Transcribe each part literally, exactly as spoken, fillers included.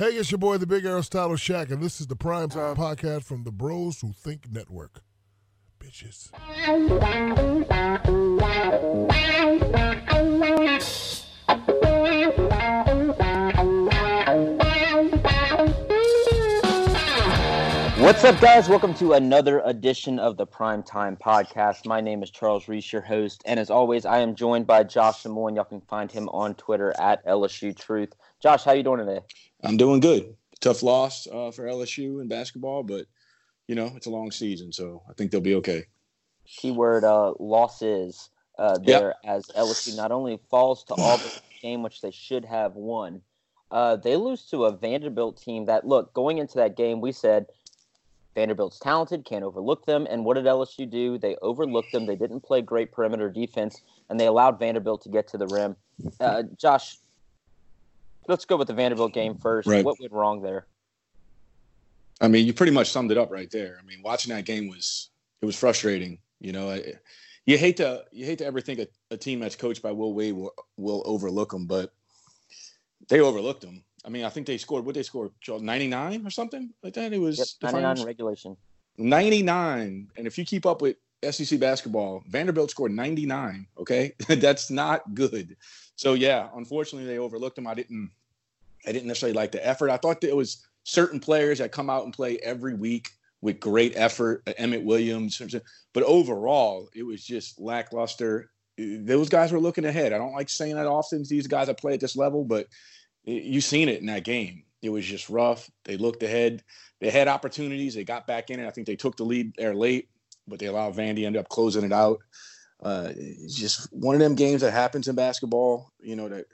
Hey, it's your boy, the Big Aristotle Shack, and this is the Prime Time Podcast from the Bros Who Think Network. Bitches. What's up, guys? Welcome to another edition of the Prime Time Podcast. My name is Charles Reese, your host, and as always, I am joined by Josh Samoan. Y'all can find him on Twitter at L S U Truth. Josh, how you doing today? I'm doing good. Tough loss uh, for L S U in basketball, but, you know, it's a long season, so I think they'll be okay. Keyword uh, losses uh, there yep. as L S U not only falls to Auburn's game, which they should have won, uh, they lose to a Vanderbilt team that, look, going into that game, we said Vanderbilt's talented, can't overlook them. And what did L S U do? They overlooked them. They didn't play great perimeter defense, and they allowed Vanderbilt to get to the rim. Uh, Josh, let's go with the Vanderbilt game first. Right. What went wrong there? I mean, you pretty much summed it up right there. I mean, watching that game was it was frustrating. You know, I, you hate to you hate to ever think a, a team that's coached by Will Wade will, will overlook them, but they overlooked them. I mean, I think they scored what they scored, ninety-nine or something like that. It was yep, ninety-nine in regulation. ninety-nine, and if you keep up with S E C basketball, Vanderbilt scored ninety-nine. Okay, that's not good. So yeah, unfortunately, they overlooked them. I didn't. I didn't necessarily like the effort. I thought that it was certain players that come out and play every week with great effort, Emmett Williams. But overall, it was just lackluster. Those guys were looking ahead. I don't like saying that often. These guys that play at this level, but you seen it in that game. It was just rough. They looked ahead. They had opportunities. They got back in it. I think they took the lead there late, but they allowed Vandy to end up closing it out. Uh, it's just one of them games that happens in basketball, you know, that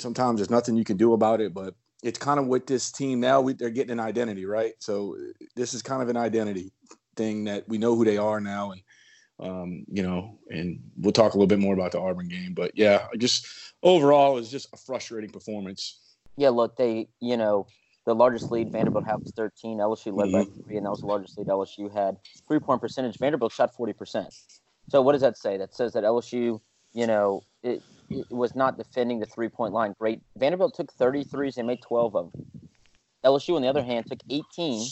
sometimes there's nothing you can do about it, but it's kind of with this team now, we, they're getting an identity, right? So this is kind of an identity thing that we know who they are now. And, um, you know, and we'll talk a little bit more about the Auburn game, but yeah, just overall it's just a frustrating performance. Yeah. Look, they, you know, the largest lead Vanderbilt had was thirteen. L S U led mm-hmm. by three, and that was the largest lead L S U had. Three point percentage. Vanderbilt shot forty percent. So what does that say? That says that L S U, you know, it, it was not defending the three-point line. Great. Vanderbilt took thirty-threes and made twelve of them. L S U, on the other hand, took eighteen,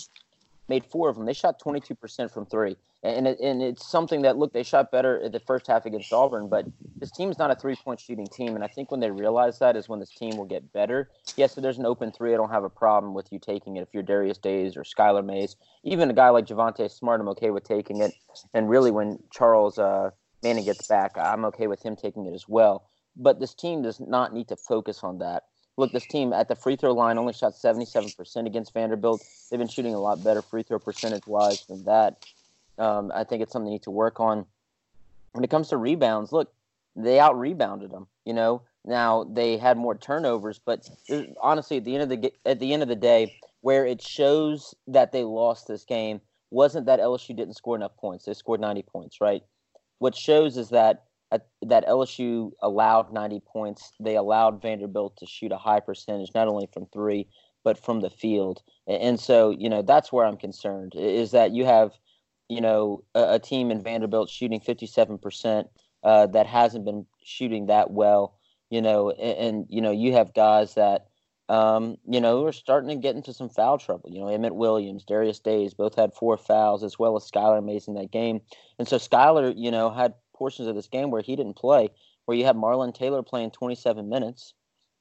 made four of them. They shot twenty-two percent from three. And it, and it's something that, look, they shot better at the first half against Auburn, but this team's not a three-point shooting team, and I think when they realize that is when this team will get better. Yes, if there's an open three, I don't have a problem with you taking it. If you're Darius Days or Skylar Mays, even a guy like Javante Smart, I'm okay with taking it. And really when Charles uh, Manning gets back, I'm okay with him taking it as well. But this team does not need to focus on that. Look, this team at the free throw line only shot seventy-seven percent against Vanderbilt. They've been shooting a lot better free throw percentage-wise than that. Um, I think it's something they need to work on. When it comes to rebounds, look, they out-rebounded them, you know. Now, they had more turnovers, but honestly, at the end of the at the end of the day, where it shows that they lost this game wasn't that L S U didn't score enough points. They scored ninety points, right? What shows is that uh, that L S U allowed ninety points. They allowed Vanderbilt to shoot a high percentage, not only from three, but from the field. And so, you know, that's where I'm concerned, is that you have – you know, a, a team in Vanderbilt shooting fifty-seven percent uh, that hasn't been shooting that well, you know, and, and you know, you have guys that, um, you know, are starting to get into some foul trouble. You know, Emmett Williams, Darius Days, both had four fouls as well as Skylar Mays in that game. And so Skylar, you know, had portions of this game where he didn't play, where you have Marlon Taylor playing twenty-seven minutes.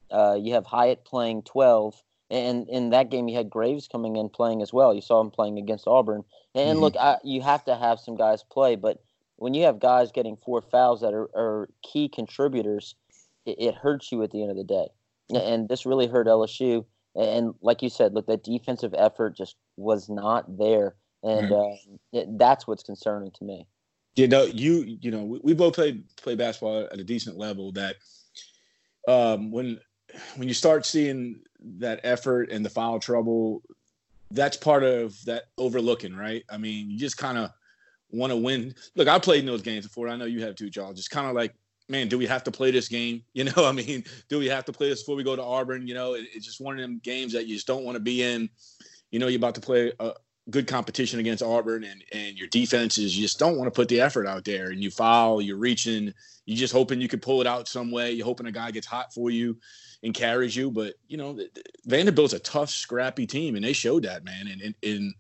Uh, you have Hyatt playing twelve. And in that game, you had Graves coming in playing as well. You saw him playing against Auburn. And mm-hmm. look, I, you have to have some guys play, but when you have guys getting four fouls that are, are key contributors, it, it hurts you at the end of the day. And this really hurt L S U. And like you said, look, that defensive effort just was not there. And mm-hmm. uh, it, that's what's concerning to me. You know, you you know, we, we both played play basketball at a decent level. That um, when. When you start seeing that effort and the foul trouble, that's part of that overlooking, right? I mean, you just kind of want to win. Look, I played in those games before. I know you have too, y'all. Just kind of like, man, do we have to play this game? You know, I mean, do we have to play this before we go to Auburn? You know, it, it's just one of them games that you just don't want to be in. You know, you're about to play a good competition against Auburn, and, and your defenses, you just don't want to put the effort out there, and you foul, you're reaching, you're just hoping you could pull it out some way. You're hoping a guy gets hot for you and carries you. But, you know, Vanderbilt's a tough, scrappy team, and they showed that, man. And, and, and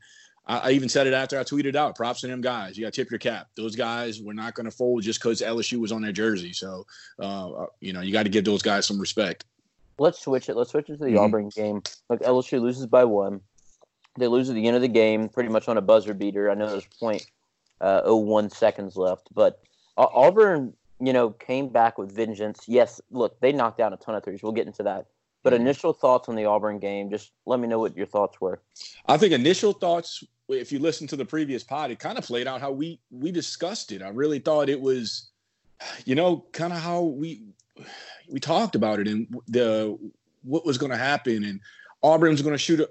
I even said it after I tweeted out, props to them guys. You got to tip your cap. Those guys were not going to fold just because L S U was on their jersey. So, uh, you know, you got to give those guys some respect. Let's switch it. Let's switch it to the mm-hmm. Auburn game. Look, L S U loses by one. They lose at the end of the game, pretty much on a buzzer beater. I know there's point oh one seconds left, but Auburn, you know, came back with vengeance. Yes, look, they knocked down a ton of threes. We'll get into that. But initial thoughts on the Auburn game, just let me know what your thoughts were. I think initial thoughts, if you listen to the previous pod, it kind of played out how we we discussed it. I really thought it was, you know, kind of how we we talked about it and the what was going to happen. And Auburn's going to shoot a,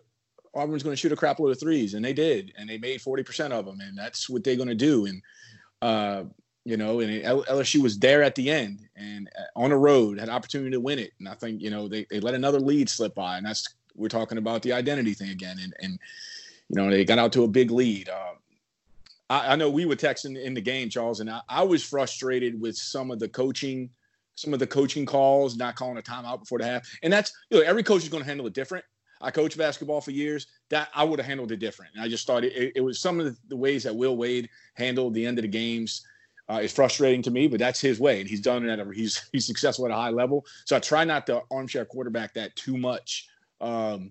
Auburn's going to shoot a crap load of threes, and they did, and they made forty percent of them, and that's what they're going to do. And uh, you know, and L S U was there at the end and on the road, had an opportunity to win it. And I think, you know, they, they let another lead slip by, and that's, we're talking about the identity thing again. And, and you know, they got out to a big lead. Uh, I, I know we were texting in the game, Charles, and I, I was frustrated with some of the coaching, some of the coaching calls, not calling a timeout before the half. And that's, you know, every coach is going to handle it different. I coached basketball for years. That I would have handled it different. And I just thought it, it was some of the, the ways that Will Wade handled the end of the games uh, is frustrating to me, but that's his way. And he's done it at a, he's, he's successful at a high level. So I try not to armchair quarterback that too much. Um,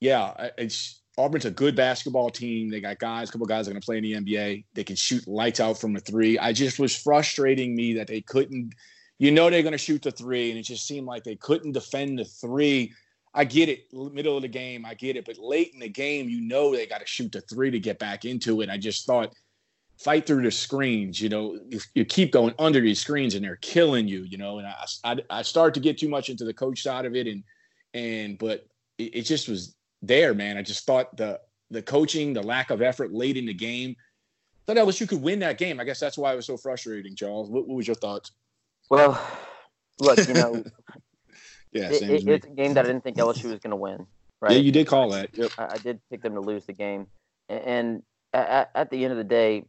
yeah, it's Auburn's a good basketball team. They got guys, a couple guys are going to play in the N B A. They can shoot lights out from a three. I just was frustrating me that they couldn't, you know, they're going to shoot the three, and it just seemed like they couldn't defend the three. I get it, middle of the game, I get it. But late in the game, you know they got to shoot the three to get back into it. I just thought, fight through the screens, you know. If you keep going under these screens and they're killing you, you know. And I, I, I started to get too much into the coach side of it. And, and but it, it just was there, man. I just thought the the coaching, the lack of effort late in the game, I thought L S U could win that game. I guess that's why it was so frustrating, Charles. What, what was your thoughts? Well, look, you know. Yeah, it, it, it's a game that I didn't think L S U was going to win. Right? Yeah, you did call that. Yep. I, I did pick them to lose the game. And, and at, at the end of the day,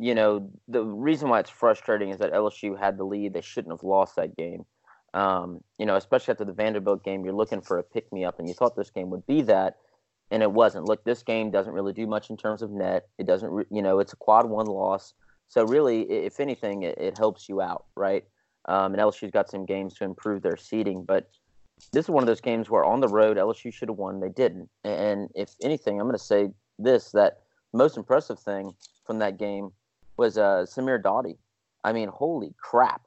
you know, the reason why it's frustrating is that L S U had the lead. They shouldn't have lost that game. Um, you know, especially after the Vanderbilt game, you're looking for a pick-me-up, and you thought this game would be that, and it wasn't. Look, this game doesn't really do much in terms of net. It doesn't, re- you know, it's a quad one loss. So really, if anything, it, it helps you out, right? Um, and L S U's got some games to improve their seeding, but this is one of those games where on the road, L S U should have won. They didn't. And if anything, I'm going to say this, that most impressive thing from that game was uh, Samir Doughty. I mean, holy crap.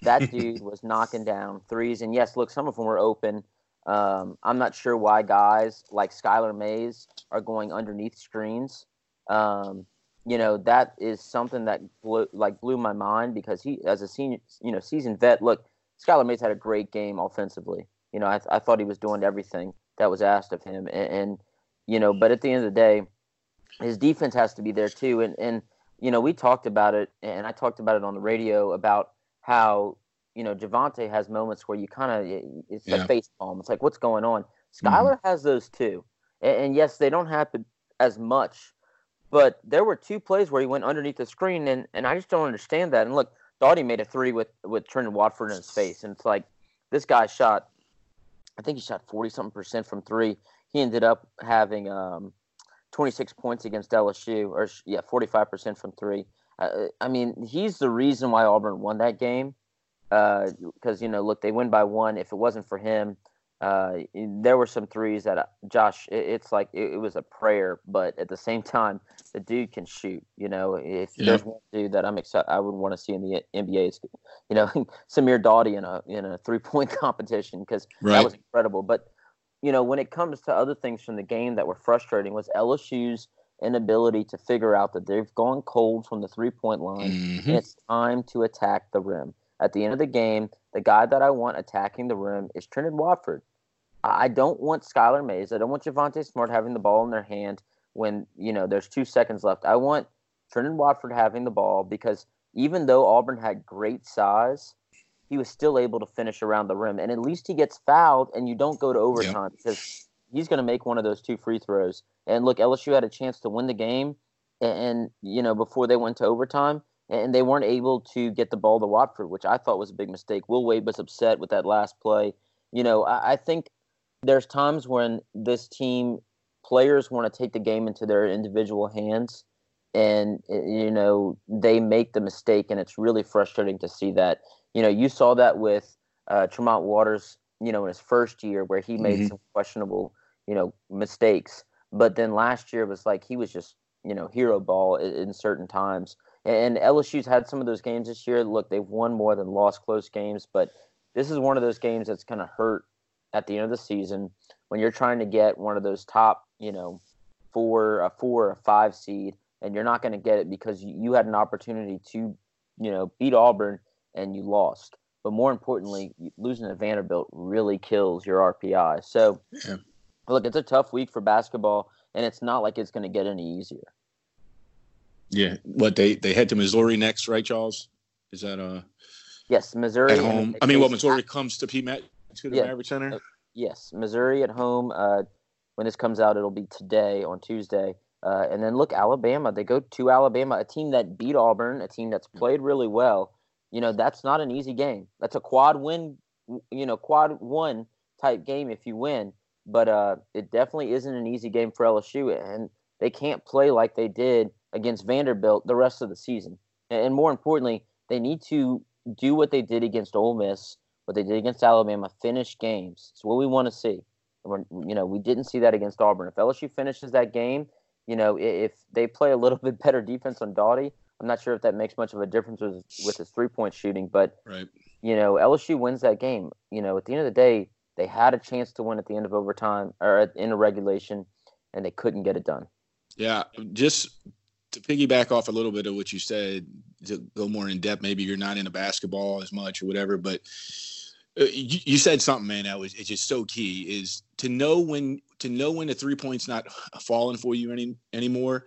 That dude was knocking down threes. And yes, look, some of them were open. Um, I'm not sure why guys like Skylar Mays are going underneath screens. Um, you know, that is something that blew, like blew my mind because he, as a senior, you know, seasoned vet, look, Skylar Mays had a great game offensively. You know, I, th- I thought he was doing everything that was asked of him. And, and, you know, but at the end of the day, his defense has to be there too. And, and you know, we talked about it, and I talked about it on the radio about how, you know, Javante has moments where you kind of, it's yeah. a face palm. It's like, what's going on? Skylar mm-hmm. has those too. And, and, yes, they don't happen as much, but there were two plays where he went underneath the screen, and, and I just don't understand that. And, look, Doughty made a three with, with Trendon Watford in his face, and it's like this guy shot – I think he shot forty-something percent from three. He ended up having um, twenty-six points against L S U, or yeah, forty-five percent from three. Uh, I mean, he's the reason why Auburn won that game because, uh, you know, look, they win by one. If it wasn't for him, uh, there were some threes that, uh, Josh, it, it's like it, it was a prayer, but at the same time, the dude can shoot. You know, if yeah. there's one dude that I'm excited, I would want to see in the N B A is, you know, Samir Doughty in a in a three-point competition because right. that was incredible. But, you know, when it comes to other things from the game that were frustrating was L S U's inability to figure out that they've gone cold from the three-point line mm-hmm. and it's time to attack the rim. At the end of the game, the guy that I want attacking the rim is Trendon Watford. I don't want Skylar Mays. I don't want Javante Smart having the ball in their hand when, you know, there's two seconds left. I want Trendon Watford having the ball because even though Auburn had great size, he was still able to finish around the rim. And at least he gets fouled and you don't go to overtime yep. because he's going to make one of those two free throws. And look, L S U had a chance to win the game, and, and you know, before they went to overtime, and they weren't able to get the ball to Watford, which I thought was a big mistake. Will Wade was upset with that last play. You know, I, I think there's times when this team, players want to take the game into their individual hands, and, you know, they make the mistake, and it's really frustrating to see that. You know, you saw that with uh, Tremont Waters, you know, in his first year where he made mm-hmm. some questionable, you know, mistakes. But then last year was like he was just, you know, hero ball in, in certain times. And L S U's had some of those games this year. Look, they've won more than lost close games, but this is one of those games that's going to hurt at the end of the season when you're trying to get one of those top, you know, four, a four, a five seed, and you're not going to get it because you had an opportunity to, you know, beat Auburn and you lost. But more importantly, losing to Vanderbilt really kills your R P I. So, yeah. Look, it's a tough week for basketball, and it's not like it's going to get any easier. Yeah, what they, they head to Missouri next, right, Charles? Is that uh? Yes, Missouri at home. I mean, well, Missouri comes to P M A T to the yeah. Maverick Center. Uh, yes, Missouri at home. Uh, when this comes out, it'll be today on Tuesday. Uh, and then look, Alabama. They go to Alabama, a team that beat Auburn, a team that's played really well. You know, that's not an easy game. That's a quad win, you know, quad one type game if you win. But uh, it definitely isn't an easy game for L S U, and they can't play like they did against Vanderbilt the rest of the season. And more importantly, they need to do what they did against Ole Miss, what they did against Alabama, finish games. It's what we want to see. We're, you know, we didn't see that against Auburn. If L S U finishes that game, you know, if they play a little bit better defense on Doughty, I'm not sure if that makes much of a difference with, with his three-point shooting, but, right. you know, L S U wins that game. You know, at the end of the day, they had a chance to win at the end of overtime or at the end of regulation, and they couldn't get it done. Yeah, just – to piggyback off a little bit of what you said, to go more in depth, maybe you're not into basketball as much or whatever, but you, you said something, man, that was, it's just so key, is to know when, to know when the three point's not falling for you any, anymore,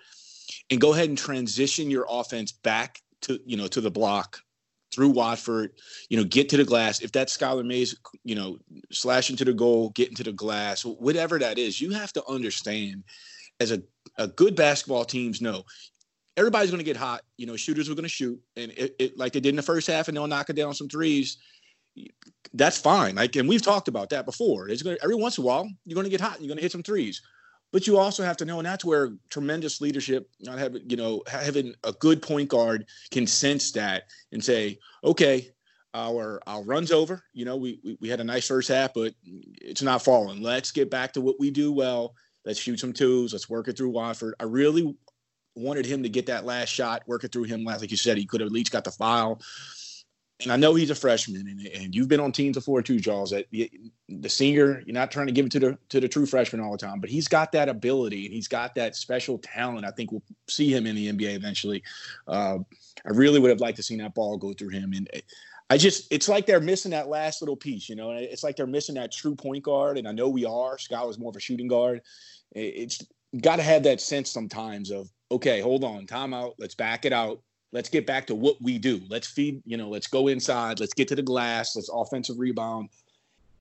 and go ahead and transition your offense back to, you know, to the block through Watford, you know, get to the glass. If that's Skylar Mays, you know, slashing to the goal, getting to the glass, whatever that is, you have to understand as a, a good basketball teams know, everybody's going to get hot. You know, shooters were going to shoot, and it, it like they did in the first half, and they'll knock it down some threes. That's fine. Like, and we've talked about that before. It's going to, every once in a while, you're going to get hot, and you're going to hit some threes. But you also have to know, and that's where tremendous leadership, not having, you know, having a good point guard can sense that and say, okay, our our run's over. You know, we we, we had a nice first half, but it's not falling. Let's get back to what we do well. Let's shoot some twos. Let's work it through Watford. I really wanted him to get that last shot, work it through him last. Like you said, he could have at least got the foul. And I know he's a freshman, and, and you've been on teams before too, Jaws, that the, the senior, you're not trying to give it to the to the true freshman all the time, but he's got that ability, and he's got that special talent. I think we'll see him in the N B A eventually. Uh, I really would have liked to see that ball go through him. And I just – it's like they're missing that last little piece, you know. It's like they're missing that true point guard, and I know we are. Scott was more of a shooting guard. It's got to have that sense sometimes of, okay, hold on, timeout. Let's back it out. Let's get back to what we do. Let's feed, you know, let's go inside. Let's get to the glass. Let's offensive rebound.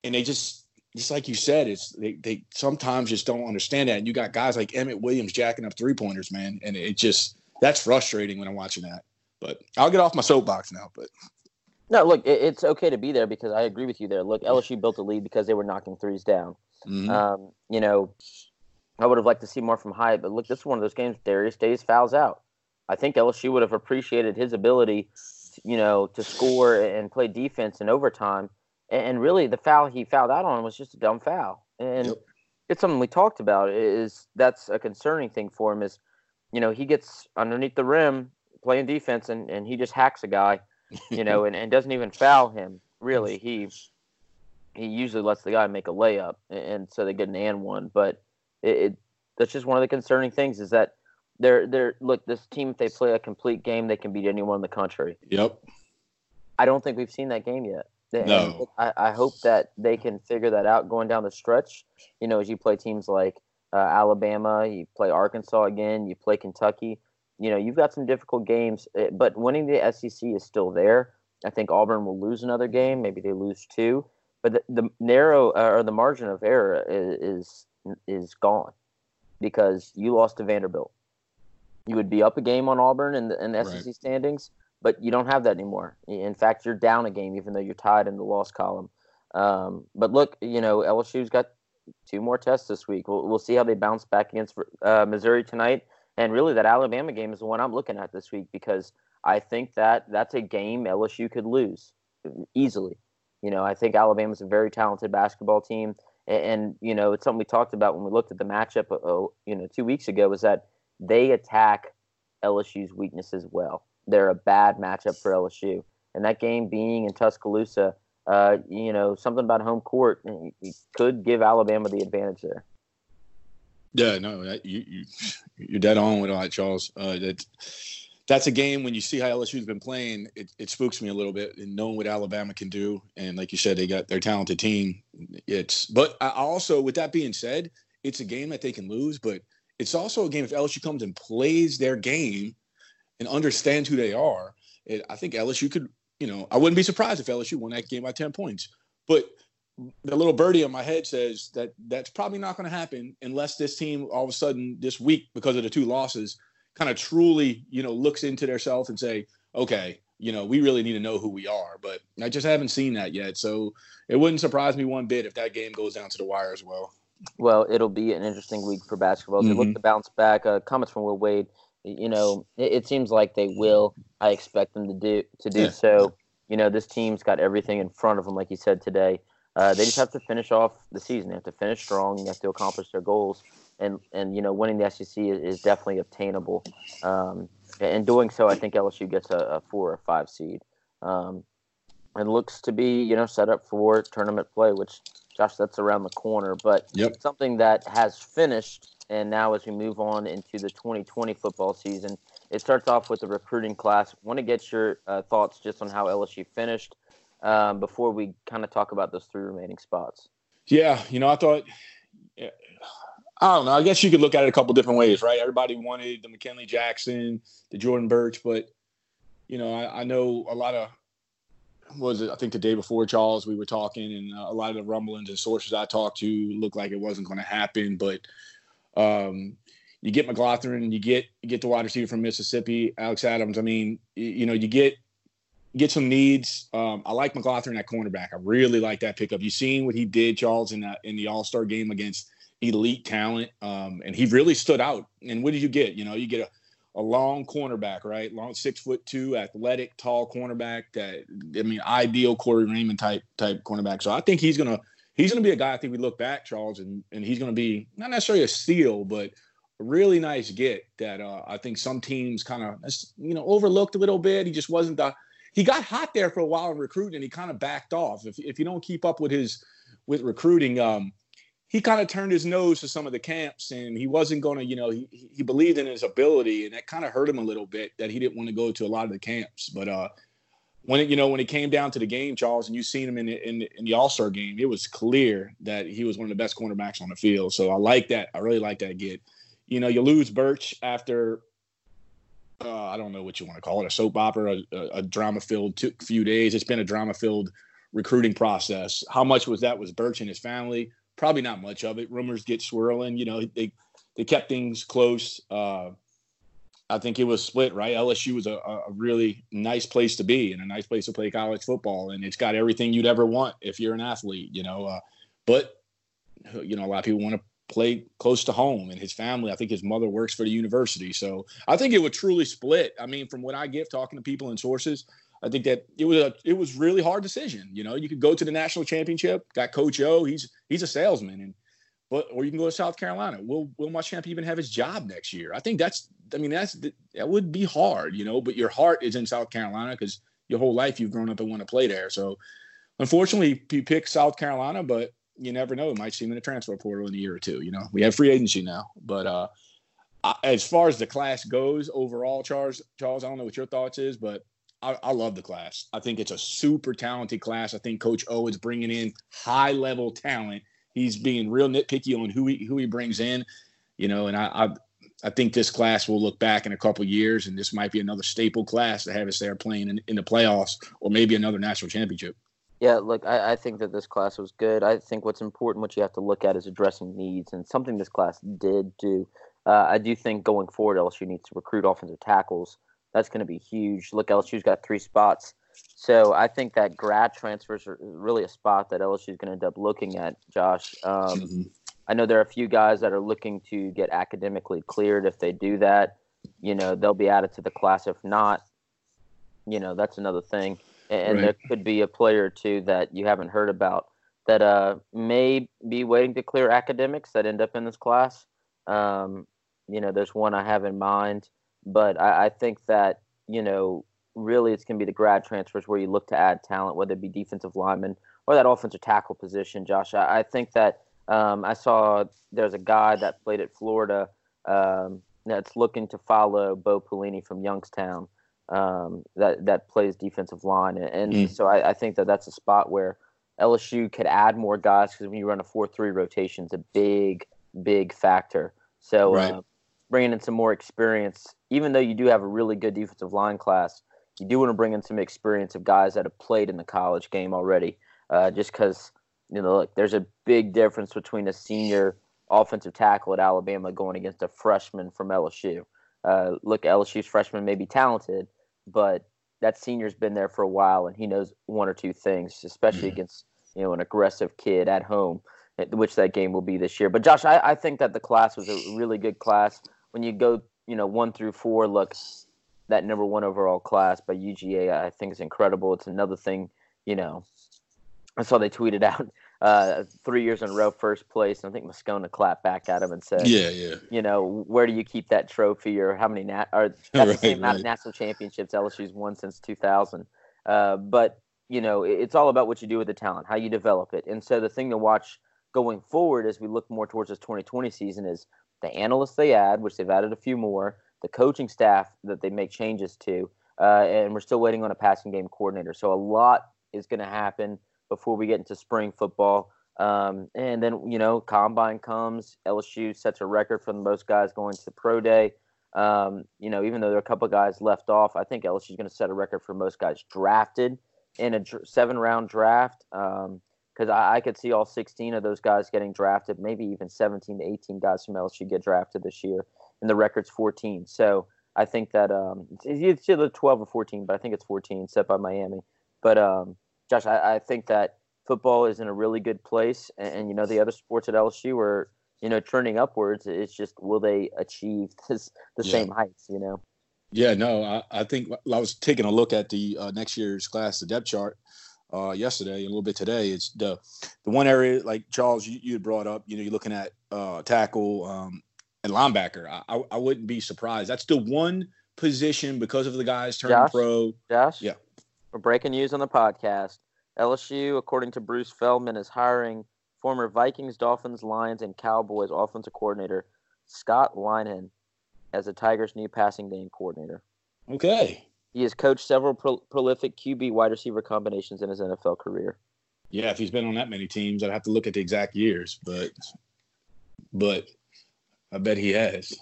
And they just, just like you said, it's they, they sometimes just don't understand that. And you got guys like Emmett Williams jacking up three-pointers, man. And it just, that's frustrating when I'm watching that. But I'll get off my soapbox now. But no, look, it, it's okay to be there because I agree with you there. Look, L S U built a lead because they were knocking threes down. Mm-hmm. Um, you know, I would have liked to see more from Hyatt, but look, this is one of those games Darius Days fouls out. I think L S U would have appreciated his ability, to, you know, to score and play defense in overtime. And really, the foul he fouled out on was just a dumb foul. And yep. it's something we talked about. Is that's a concerning thing for him is, you know, he gets underneath the rim playing defense, and, and he just hacks a guy, you know, and, and doesn't even foul him. Really, he he usually lets the guy make a layup, and so they get an and one, but. It, it that's just one of the concerning things is that they're they're look, this team, if they play a complete game, they can beat anyone in the country. Yep. I don't think we've seen that game yet. No. I, I hope that they can figure that out going down the stretch. You know, as you play teams like uh, Alabama, you play Arkansas again, you play Kentucky. You know, you've got some difficult games, but winning the S E C is still there. I think Auburn will lose another game. Maybe they lose two, but the, the narrow uh, or the margin of error is. is is gone because you lost to Vanderbilt. You would be up a game on Auburn in the, in the right. S E C standings, but you don't have that anymore. In fact, you're down a game, even though you're tied in the loss column. Um, but look, you know, L S U's got two more tests this week. We'll, we'll see how they bounce back against uh, Missouri tonight. And really, that Alabama game is the one I'm looking at this week because I think that that's a game L S U could lose easily. You know, I think Alabama's a very talented basketball team. And, and you know, it's something we talked about when we looked at the matchup, uh, you know, two weeks ago, was that they attack L S U's weaknesses well. They're a bad matchup for L S U. And that game being in Tuscaloosa, uh, you know, something about home court could give Alabama the advantage there. Yeah, no, that, you, you, you're dead on with all that, Charles. Uh, that, that's a game when you see how L S U's been playing, it, it spooks me a little bit. And knowing what Alabama can do, and like you said, they got their talented team. It's But I also, with that being said, it's a game that they can lose, but it's also a game if L S U comes and plays their game and understands who they are, it, I think L S U could, you know, I wouldn't be surprised if L S U won that game by ten points. But the little birdie in my head says that that's probably not going to happen unless this team all of a sudden this week, because of the two losses, kind of truly, you know, looks into themselves and say, okay, you know, we really need to know who we are. But I just haven't seen that yet. So it wouldn't surprise me one bit if that game goes down to the wire as well. Well, it'll be an interesting week for basketball. They mm-hmm. look to bounce back. Uh, comments from Will Wade. You know, it, it seems like they will. I expect them to do to do yeah. so. You know, this team's got everything in front of them, like you said today. Uh, they just have to finish off the season. They have to finish strong. They have to accomplish their goals. And, and you know, winning the S E C is, is definitely obtainable. Um, and doing so, I think L S U gets a, a four or five seed. Um, and looks to be, you know, set up for tournament play, which, Josh, that's around the corner. But yep. it's something that has finished. And now as we move on into the twenty twenty football season, it starts off with the recruiting class. Want to get your uh, thoughts just on how L S U finished um, before we kind of talk about those three remaining spots. Yeah, you know, I thought yeah, I don't know. I guess you could look at it a couple different ways, right? Everybody wanted the McKinley Jackson, the Jordan Birch, but, you know, I, I know a lot of was it? I think the day before, Charles, we were talking, and uh, a lot of the rumblings and sources I talked to looked like it wasn't going to happen, but – Um, you get McLaughlin, you get you get the wide receiver from Mississippi, Alex Adams. I mean, you, you know, you get get some needs. Um, I like McLaughlin at cornerback. I really like that pickup. You seen what he did, Charles, in that, in the All Star game against elite talent, um, and he really stood out. And what did you get? You know, you get a, a long cornerback, right? Long, six foot two, athletic, tall cornerback. That I mean, ideal Corey Raymond type type cornerback. So I think he's gonna. He's going to be a guy, I think we look back, Charles, and, and he's going to be not necessarily a steal, but a really nice get that uh, I think some teams kind of, you know, overlooked a little bit. He just wasn't the – he got hot there for a while in recruiting, and he kind of backed off. If if you don't keep up with his – with recruiting, um, he kind of turned his nose to some of the camps, and he wasn't going to – you know, he, he believed in his ability, and that kind of hurt him a little bit that he didn't want to go to a lot of the camps. But – uh When it, you know, when it came down to the game, Charles, and you seen him in the, in, the, in the All-Star game, it was clear that he was one of the best cornerbacks on the field. So I like that. I really like that get. You know, you lose Birch after, uh, I don't know what you want to call it, a soap opera, a, a drama-filled two, few days. It's been a drama-filled recruiting process. How much was that was Birch and his family? Probably not much of it. Rumors get swirling. You know, they, they kept things close. Uh I think it was split, right? L S U was a, a really nice place to be and a nice place to play college football. And it's got everything you'd ever want if you're an athlete, you know. Uh, but, you know, a lot of people want to play close to home. And his family, I think his mother works for the university. So I think it would truly split. I mean, from what I give, talking to people and sources, I think that it was a it was really hard decision. You know, you could go to the national championship, got Coach O. He's he's a salesman. And But or you can go to South Carolina. Will Will Muschamp even have his job next year? I think that's. I mean, that's that would be hard, you know. But your heart is in South Carolina because your whole life you've grown up and want to play there. So, unfortunately, you pick South Carolina, but you never know. It might see him in the transfer portal in a year or two. You know, we have free agency now. But uh, I, as far as the class goes overall, Charles, Charles, I don't know what your thoughts is, but I, I love the class. I think it's a super talented class. I think Coach O is bringing in high level talent. He's being real nitpicky on who he who he brings in, you know, and I, I I think this class will look back in a couple of years, and this might be another staple class to have us there playing in, in the playoffs or maybe another national championship. Yeah, look, I, I think that this class was good. I think what's important, what you have to look at, is addressing needs, and something this class did do. Uh, I do think going forward, L S U needs to recruit offensive tackles. That's going to be huge. Look, L S U's got three spots. So I think that grad transfers are really a spot that L S U is going to end up looking at, Josh. Um, mm-hmm. I know there are a few guys that are looking to get academically cleared. If they do that, you know, they'll be added to the class. If not, you know, that's another thing. And right. There could be a player or two that you haven't heard about that uh, may be waiting to clear academics that end up in this class. Um, you know, there's one I have in mind. But I, I think that, you know, really it's going to be the grad transfers where you look to add talent, whether it be defensive lineman or that offensive tackle position, Josh. I, I think that um, I saw there's a guy that played at Florida um, that's looking to follow Bo Pelini from Youngstown um, that, that plays defensive line. And, and mm. so I, I think that that's a spot where L S U could add more guys, because when you run a four three rotation, it's a big, big factor. So right. uh, bringing in some more experience, even though you do have a really good defensive line class, you do want to bring in some experience of guys that have played in the college game already, uh, just because, you know, look, there's a big difference between a senior offensive tackle at Alabama going against a freshman from L S U. Uh, look, L S U's freshman may be talented, but that senior's been there for a while, and he knows one or two things, especially mm-hmm. against, you know, an aggressive kid at home, which that game will be this year. But, Josh, I, I think that the class was a really good class. When you go, you know, one through four, look, that number one overall class by U G A, I think, is incredible. It's another thing, you know, I saw they tweeted out uh, three years in a row, first place. And I think Moscona clapped back at him and said, yeah, yeah. you know, where do you keep that trophy, or how many nat- or that's right, the same amount right. of national championships L S U's won since two thousand. Uh, but, you know, it, it's all about what you do with the talent, how you develop it. And so the thing to watch going forward as we look more towards this twenty twenty season is the analysts they add, which they've added a few more, the coaching staff that they make changes to, uh, and we're still waiting on a passing game coordinator. So a lot is going to happen before we get into spring football. Um, and then, you know, combine comes, L S U sets a record for the most guys going to the pro day. Um, you know, even though there are a couple of guys left off, I think L S U is going to set a record for most guys drafted in a dr- seven-round draft, um, because I, I could see all sixteen of those guys getting drafted, maybe even seventeen to eighteen guys from L S U get drafted this year. And the record's fourteen. So I think that um, it's either twelve or fourteen, but I think it's fourteen set by Miami. But, um, Josh, I, I think that football is in a really good place. And, and, you know, the other sports at L S U are, you know, trending upwards. It's just, will they achieve this, the yeah. same heights, you know? Yeah, no, I, I think I was taking a look at the uh, next year's class, the depth chart, uh, yesterday, a little bit today. It's the the one area, like, Charles, you, you brought up, you know, you're looking at uh, tackle, um, and linebacker. I, I I wouldn't be surprised. That's the one position, because of the guys turning Josh, pro. Josh, yeah. We're breaking news on the podcast. L S U, according to Bruce Feldman, is hiring former Vikings, Dolphins, Lions, and Cowboys offensive coordinator Scott Linehan as the Tigers' new passing game coordinator. Okay. He has coached several pro- prolific Q B wide receiver combinations in his N F L career. Yeah, if he's been on that many teams, I'd have to look at the exact years, but but. I bet he has.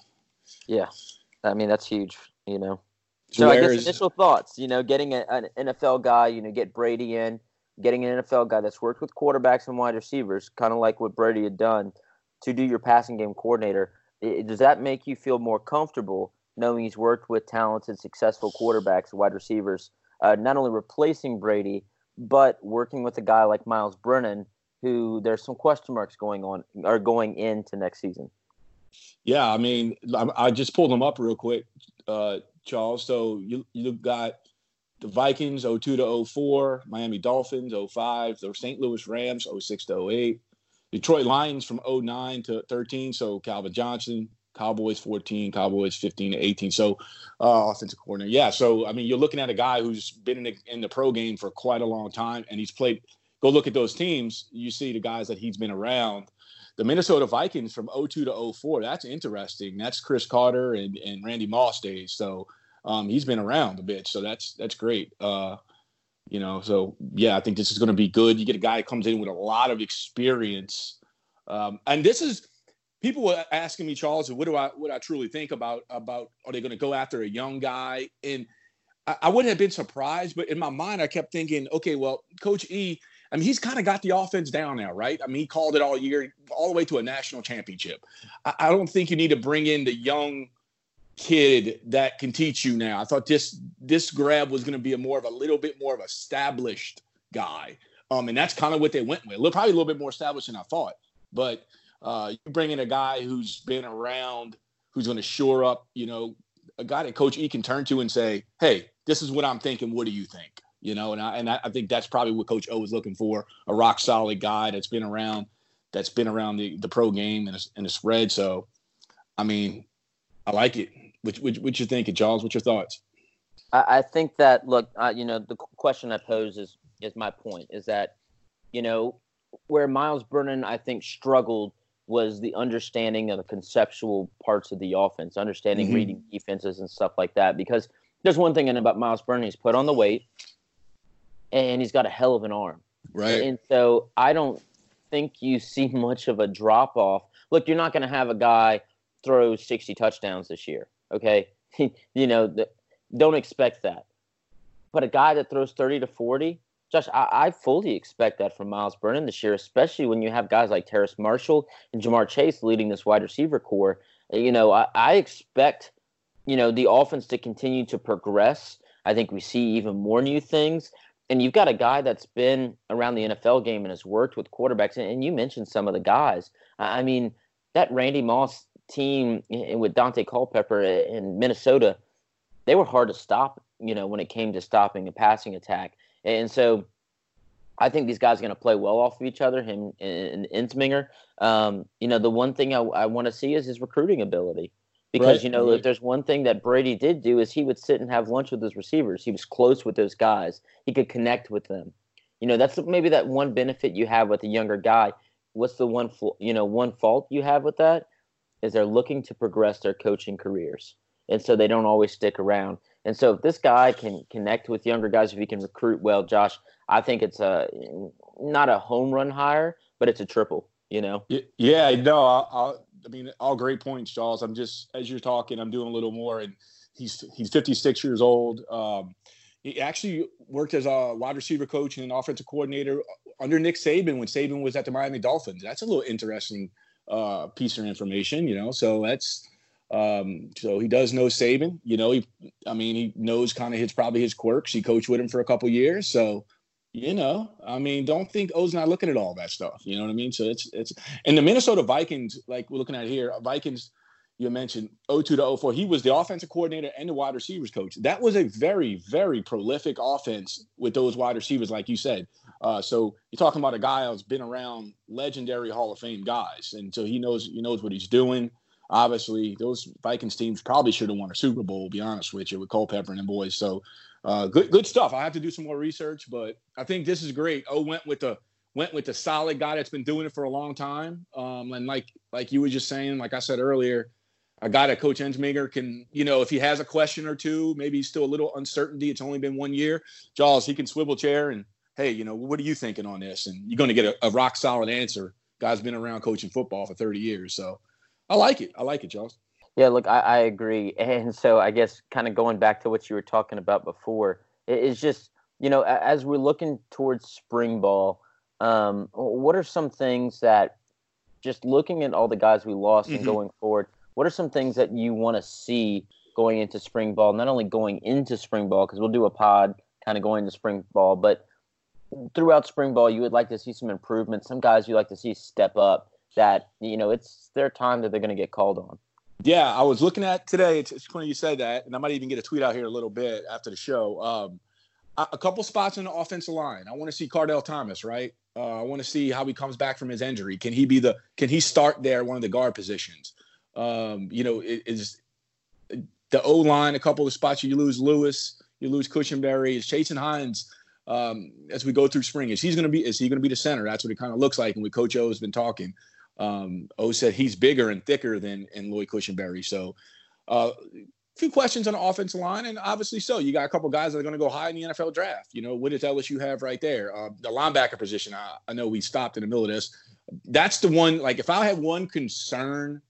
Yeah. I mean, that's huge, you know. So, so I guess is... initial thoughts, you know, getting a, an N F L guy, you know, get Brady in, getting an N F L guy that's worked with quarterbacks and wide receivers, kind of like what Brady had done, to do your passing game coordinator. It, does that make you feel more comfortable knowing he's worked with talented, successful quarterbacks, wide receivers, uh, not only replacing Brady, but working with a guy like Miles Brennan, who there's some question marks going on or going into next season? Yeah, I mean, I, I just pulled them up real quick, uh, Charles. So you you got the Vikings oh two to oh four, Miami Dolphins oh five, the Saint Louis Rams oh six to oh eight, Detroit Lions from oh nine to thirteen. So Calvin Johnson, Cowboys fourteen, Cowboys fifteen to eighteen. So uh, offensive coordinator. Yeah. So I mean, you're looking at a guy who's been in the, in the pro game for quite a long time, and he's played. Go look at those teams. You see the guys that he's been around. The Minnesota Vikings from oh two to oh four, that's interesting. That's Chris Carter and, and Randy Moss days. So um, he's been around a bit. So that's that's great. Uh, you know, so, yeah, I think this is going to be good. You get a guy that comes in with a lot of experience. Um, and this is – people were asking me, Charles, what do I what I truly think about, about – are they going to go after a young guy? And I, I wouldn't have been surprised, but in my mind, I kept thinking, okay, well, Coach E, I mean, he's kind of got the offense down now, right? I mean, he called it all year, all the way to a national championship. I, I don't think you need to bring in the young kid that can teach you now. I thought this this grab was going to be a more of a little bit more of established guy. Um, and that's kind of what they went with. Probably a little bit more established than I thought. But uh, you bring in a guy who's been around, who's going to shore up, you know, a guy that Coach E can turn to and say, hey, this is what I'm thinking. What do you think? You know, and I and I think that's probably what Coach O is looking for, a rock solid guy that's been around, that's been around the, the pro game and, and the spread. So, I mean, I like it. What, what, what you thinking, Charles? What's your thoughts? I, I think that, look, uh, you know, the question I pose is, is my point, is that, you know, where Miles Brennan, I think, struggled was the understanding of the conceptual parts of the offense, understanding mm-hmm. reading defenses and stuff like that. Because there's one thing about Miles Brennan, he's put on the weight, and he's got a hell of an arm. Right. And so I don't think you see much of a drop-off. Look, you're not going to have a guy throw sixty touchdowns this year, okay? You know, the, don't expect that. But a guy that throws thirty to forty, Josh, I, I fully expect that from Miles Brennan this year, especially when you have guys like Terrace Marshall and Jamar Chase leading this wide receiver core. You know, I, I expect, you know, the offense to continue to progress. I think we see even more new things. And you've got a guy that's been around the N F L game and has worked with quarterbacks. And you mentioned some of the guys. I mean, that Randy Moss team with Dante Culpepper in Minnesota, they were hard to stop, you know, when it came to stopping a passing attack. And so I think these guys are going to play well off of each other, him and Ensminger. Um, you know, the one thing I, I want to see is his recruiting ability. Because, right, you know, right. if there's one thing that Brady did do is he would sit and have lunch with his receivers. He was close with those guys. He could connect with them. You know, that's maybe that one benefit you have with a younger guy. What's the one, you know, one fault you have with that is they're looking to progress their coaching careers. And so they don't always stick around. And so if this guy can connect with younger guys, if he can recruit well, Josh, I think it's a not a home run hire, but it's a triple, you know? Yeah, no, I'll, I'll I mean, all great points, Charles. I'm just, as you're talking, I'm doing a little more. And he's he's fifty-six years old. Um, he actually worked as a wide receiver coach and an offensive coordinator under Nick Saban when Saban was at the Miami Dolphins. That's a little interesting uh, piece of information, you know. So that's um, so he does know Saban. You know, he I mean, he knows kind of his probably his quirks. He coached with him for a couple years, so. You know, I mean, don't think O's not looking at all that stuff. You know what I mean? So it's it's and the Minnesota Vikings, like we're looking at here, Vikings, you mentioned oh two to oh four. He was the offensive coordinator and the wide receivers coach. That was a very, very prolific offense with those wide receivers, like you said. Uh, so you're talking about a guy who's been around legendary Hall of Fame guys, and so he knows he knows what he's doing. Obviously, those Vikings teams probably should have won a Super Bowl, to be honest with you, with Culpepper and the boys. So. Uh, good, good stuff. I have to do some more research, but I think this is great. O went with the went with the solid guy that's been doing it for a long time. Um, and like like you were just saying, like I said earlier, a guy that Coach Ensminger can, you know, if he has a question or two, maybe he's still a little uncertainty. It's only been one year. Jaws, he can swivel chair and hey, you know, what are you thinking on this? And you're going to get a, a rock solid answer. Guy's been around coaching football for thirty years, so I like it. I like it, Jaws. Yeah, look, I, I agree. And so I guess kind of going back to what you were talking about before, it, it's just, you know, as we're looking towards spring ball, um, what are some things that just looking at all the guys we lost mm-hmm. and going forward, what are some things that you want to see going into spring ball, not only going into spring ball, because we'll do a pod kind of going to spring ball, but throughout spring ball, you would like to see some improvements. Some guys you like to see step up that, you know, it's their time that they're going to get called on. Yeah, I was looking at today. It's, it's funny you said that, and I might even get a tweet out here a little bit after the show. Um, a, a couple spots on the offensive line. I want to see Cardell Thomas, right? Uh, I want to see how he comes back from his injury. Can he be the? Can he start there, one of the guard positions? Um, you know, it, is the O line a couple of spots? You lose Lewis, you lose Cushenberry. Is Jason Hines um, as we go through spring? Is he's going to be? Is he going to be the center? That's what it kind of looks like, and what Coach O has been talking. Um, O said he's bigger and thicker than and Lloyd Cushenberry. So a uh, few questions on the offensive line, and obviously so. You got a couple guys that are going to go high in the N F L draft. You know, what does L S U have right there? Uh, the linebacker position, I, I know we stopped in the middle of this. That's the one, like if I had one concern,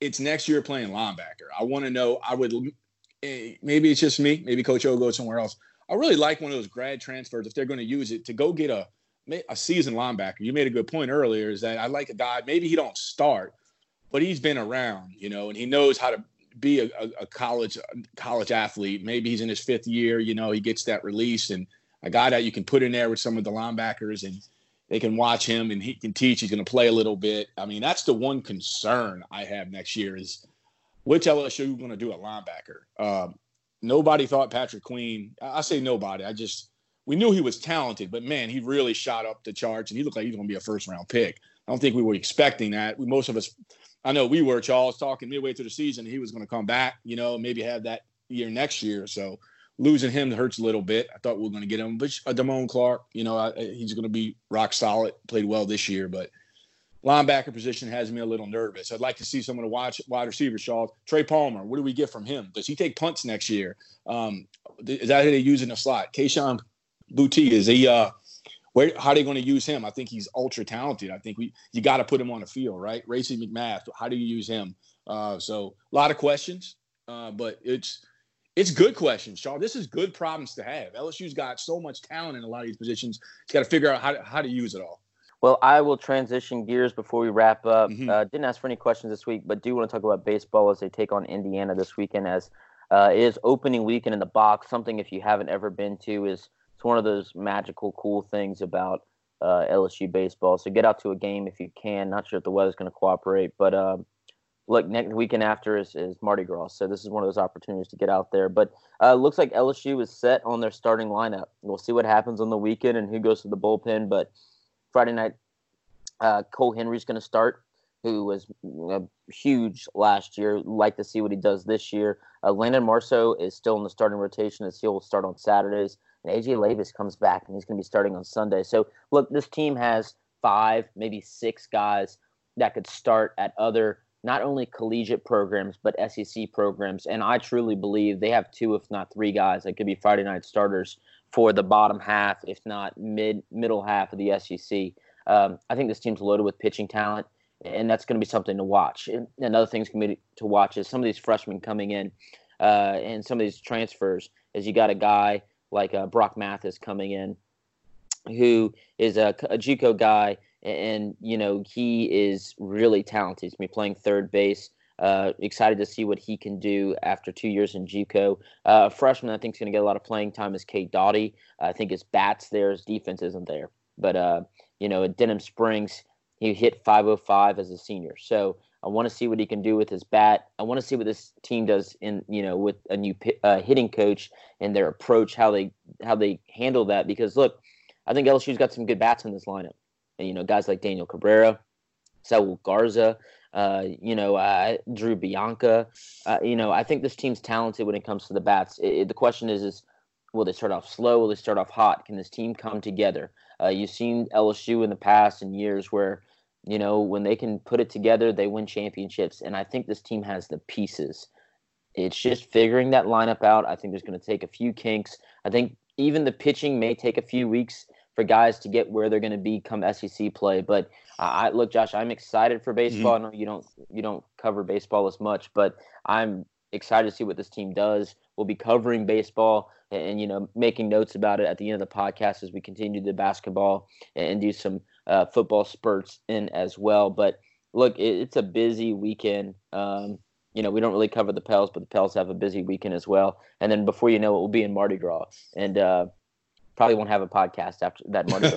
it's next year playing linebacker. I want to know, I would maybe it's just me. Maybe Coach O will go somewhere else. I really like one of those grad transfers, if they're going to use it, to go get a a seasoned linebacker. You made a good point earlier, is that I like a guy, maybe he don't start, but he's been around, you know, and he knows how to be a, a, a college a college athlete. Maybe he's in his fifth year, you know, he gets that release, and a guy that you can put in there with some of the linebackers and they can watch him and he can teach. He's going to play a little bit. I mean, that's the one concern I have next year is which L S U going to do at linebacker. Um, nobody thought Patrick Queen – I say nobody. I just – we knew he was talented, but, man, he really shot up the charts, and he looked like he was going to be a first-round pick. I don't think we were expecting that. We, most of us – I know we were, Charles, talking midway through the season he was going to come back, you know, maybe have that year next year. So losing him hurts a little bit. I thought we were going to get him. But uh, Damone Clark, you know, I, he's going to be rock solid, played well this year, but – linebacker position has me a little nervous. I'd like to see someone to watch wide receiver, Shaw. Trey Palmer, what do we get from him? Does he take punts next year? Um, is that who they use in the slot? Kayshawn Boutte, is he uh, – where? How are they going to use him? I think he's ultra-talented. I think we you got to put him on the field, right? Racey McMath, how do you use him? Uh, so a lot of questions, uh, but it's it's good questions, Shaw. This is good problems to have. L S U's got so much talent in a lot of these positions. It's got to figure out how to, how to use it all. Well, I will transition gears before we wrap up. Mm-hmm. Uh, didn't ask for any questions this week, but do want to talk about baseball as they take on Indiana this weekend, as uh, it is opening weekend in the box. Something, if you haven't ever been to, is it's one of those magical, cool things about uh, L S U baseball. So get out to a game if you can. Not sure if the weather's going to cooperate, but um, look, next weekend after is, is Mardi Gras. So this is one of those opportunities to get out there. But it uh, looks like L S U is set on their starting lineup. We'll see what happens on the weekend and who goes to the bullpen, but Friday night, uh, Cole Henry's going to start, who was uh, huge last year. Like to see what he does this year. Uh, Landon Marceau is still in the starting rotation, as he'll start on Saturdays. And A J. Leavis comes back, and he's going to be starting on Sunday. So, look, this team has five, maybe six guys that could start at other, not only collegiate programs, but S E C programs. And I truly believe they have two, if not three guys that could be Friday night starters for the bottom half, if not mid middle half of the S E C. Um, I think this team's loaded with pitching talent, and that's going to be something to watch. And another thing's going to be to watch is some of these freshmen coming in uh, and some of these transfers, is you got a guy like uh, Brock Mathis coming in, who is a, a JUCO guy, and, you know, he is really talented. He's going to be playing third base. Uh, excited to see what he can do after two years in JUCO. Uh, freshman, I think, is going to get a lot of playing time is Cade Doughty. I think his bat's there, his defense isn't there. But, uh, you know, at Denham Springs, he hit five oh five as a senior. So I want to see what he can do with his bat. I want to see what this team does in, you know, with a new uh, hitting coach and their approach, how they how they handle that. Because, look, I think L S U's got some good bats in this lineup. And, you know, guys like Daniel Cabrera, Saul Garza, Uh, you know, uh, Drew Bianca. Uh, you know, I think this team's talented when it comes to the bats. It, it, the question is, is will they start off slow? Will they start off hot? Can this team come together? Uh, you've seen L S U in the past and years where, you know, when they can put it together, they win championships. And I think this team has the pieces. It's just figuring that lineup out. I think there's going to take a few kinks. I think even the pitching may take a few weeks for guys to get where they're going to be come S E C play. But I look, Josh, I'm excited for baseball. Mm-hmm. I know you don't you don't cover baseball as much, but I'm excited to see what this team does. We'll be covering baseball and, and you know, making notes about it at the end of the podcast as we continue to do basketball and, and do some uh, football spurts in as well. But look, it, it's a busy weekend. Um, you know, we don't really cover the Pels, but the Pels have a busy weekend as well. And then before you know it, we'll be in Mardi Gras. And, uh, probably won't have a podcast after that Monday,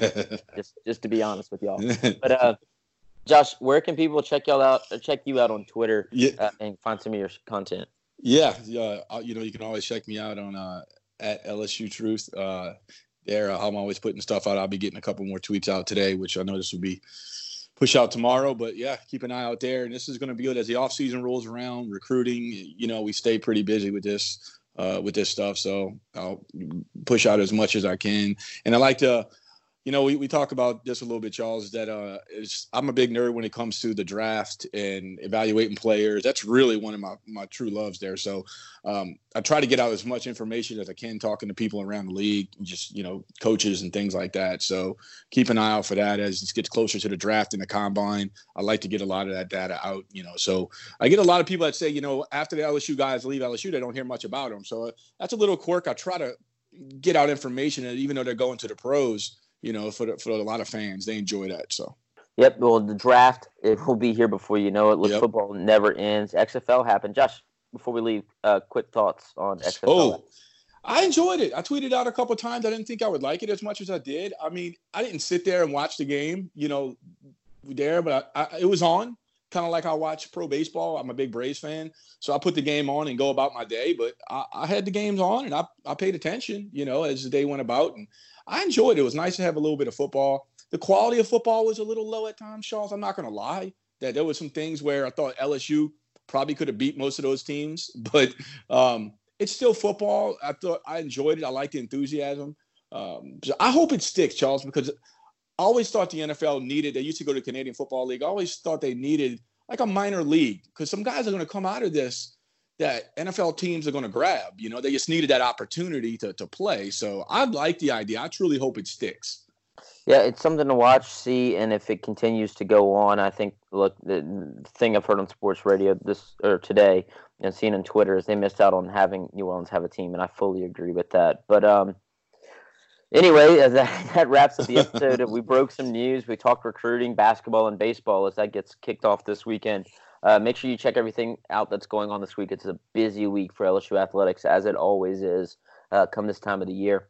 just just to be honest with y'all. But uh, Josh, where can people check y'all out? Check you out on Twitter, yeah. uh, and find some of your content. Yeah, yeah. You know, you can always check me out on uh, at L S U Truth. Uh, there, I'm always putting stuff out. I'll be getting a couple more tweets out today, which I know this will be push out tomorrow. But yeah, keep an eye out there. And this is going to be good as the off season rolls around. Recruiting, you know, we stay pretty busy with this. Uh, with this stuff, so I'll push out as much as I can. And I like to, you know, we, we talk about this a little bit, y'all, is that uh, it's, I'm a big nerd when it comes to the draft and evaluating players. That's really one of my, my true loves there. So um, I try to get out as much information as I can talking to people around the league, just, you know, coaches and things like that. So keep an eye out for that as it gets closer to the draft and the combine. I like to get a lot of that data out, you know. So I get a lot of people that say, you know, after the L S U guys leave L S U, they don't hear much about them. So that's a little quirk. I try to get out information, and even though they're going to the pros, you know, for the, for a lot of fans, they enjoy that. So, yep. Well, the draft, it will be here before you know it. Look, yep. Football never ends. X F L happened. Josh, before we leave, uh, quick thoughts on X F L. Oh, I enjoyed it. I tweeted out a couple of times. I didn't think I would like it as much as I did. I mean, I didn't sit there and watch the game, you know, there, but I, I, it was on. Kind of like I watch pro baseball. I'm a big Braves fan, so I put the game on and go about my day. But I, I had the games on, and I, I paid attention, you know, as the day went about, and I enjoyed it. It was nice to have a little bit of football. The quality of football was a little low at times, Charles. I'm not going to lie that there were some things where I thought L S U probably could have beat most of those teams, but um, it's still football. I thought I enjoyed it. I liked the enthusiasm. Um, so I hope it sticks, Charles, because – I always thought the N F L needed, they used to go to the Canadian Football League. I always thought they needed like a minor league because some guys are going to come out of this that N F L teams are going to grab. You know, they just needed that opportunity to to play. So I like the idea. I truly hope it sticks. Yeah, it's something to watch, see, and if it continues to go on, I think, look, the thing I've heard on sports radio this or today and seen on Twitter is they missed out on having New Orleans have a team, and I fully agree with that. But, um, Anyway, as that, that wraps up the episode, we broke some news. We talked recruiting, basketball, and baseball as that gets kicked off this weekend. Uh, make sure you check everything out that's going on this week. It's a busy week for L S U athletics, as it always is, uh, come this time of the year.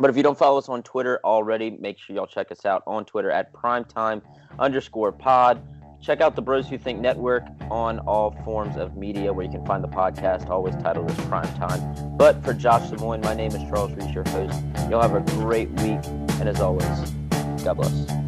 But if you don't follow us on Twitter already, make sure y'all check us out on Twitter at primetime underscore pod. Check out the Bros Who Think Network on all forms of media where you can find the podcast, always titled as Primetime. But for Josh Samoin, my name is Charles Reese, your host. Y'all have a great week, and as always, God bless.